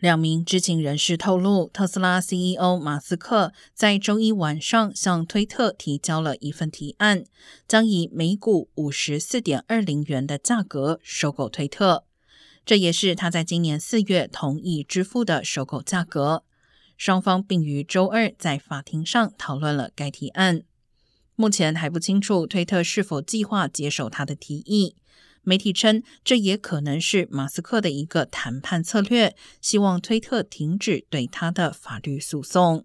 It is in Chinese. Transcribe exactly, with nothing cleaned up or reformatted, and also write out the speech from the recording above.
两名知情人士透露，特斯拉 C E O 马斯克在周一晚上向推特提交了一份提案，将以每股 五十四点二零元的价格收购推特。这也是他在今年四月同意支付的收购价格。双方并于周二在法庭上讨论了该提案。目前还不清楚推特是否计划接手他的提议。媒体称，这也可能是马斯克的一个谈判策略，希望推特停止对他的法律诉讼。